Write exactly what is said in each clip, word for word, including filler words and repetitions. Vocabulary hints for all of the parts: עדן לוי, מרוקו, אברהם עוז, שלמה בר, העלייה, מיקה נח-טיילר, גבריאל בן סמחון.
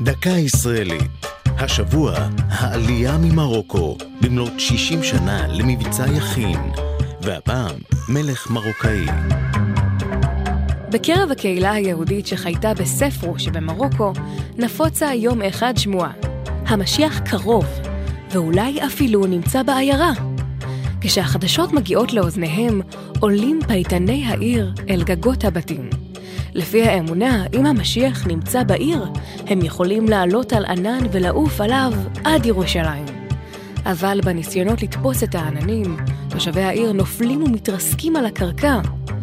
דקה ישראלית. השבוע, העלייה ממרוקו, במלאת שישים שנה למבצע יחין, והפעם מלך מרוקאי. בקרב הקהילה היהודית שחייתה בספרו שבמרוקו, נפוצה יום אחד שמועה. המשיח קרוב, ואולי אפילו נמצא בעיירה. כשהחדשות מגיעות לאוזניהם, עולים פייטני העיר אל גגות הבתים. לפי האמונה, אם המשיח נמצא בעיר, הם יכולים לעלות על ענן ולעוף עליו עד ירושלים. אבל בניסיונות לתפוס את העננים, תושבי העיר נופלים ומתרסקים על הקרקע.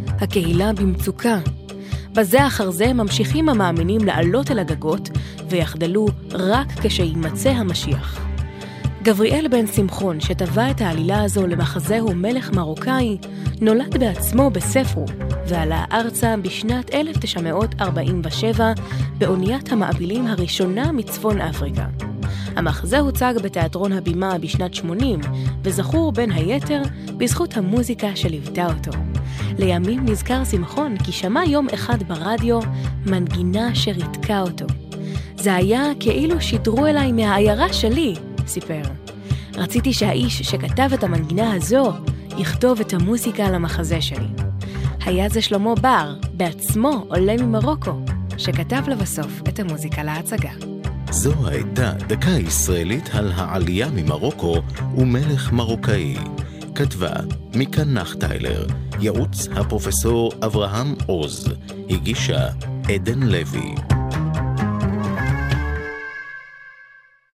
הקהילה במצוקה. בזה אחר זה ממשיכים המאמינים לעלות אל הגגות ויחדלו רק כשימצא המשיח. גבריאל בן סמחון, שטבע את העלילה הזו למחזהו מלך מרוקאי, נולד בעצמו בספרו ועלה ארצה בשנת אלף תשע מאות ארבעים ושבע באוניית המעבילים הראשונה מצפון אפריקה. המחזה הוצג בתיאטרון הבימה בשנת שמונים וזכור בין היתר בזכות המוזיקה שליוותה אותו. לימים נזכר סמחון כי שמע יום אחד ברדיו מנגינה שריתקה אותו. זה היה כאילו שידרו אליי מהעיירה שלי, סיפר. רציתי שהאיש שכתב את המנגינה הזו יכתוב את המוזיקה למחזה שלי. היה זה שלמה בר, בעצמו עולה ממרוקו, שכתב לבסוף את המוזיקה להצגה. זו הייתה דקה ישראלית על העלייה ממרוקו ומלך מרוקאי. כתבה מיקה נח-טיילר, ייעוץ הפרופסור אברהם עוז, הגישה עדן לוי.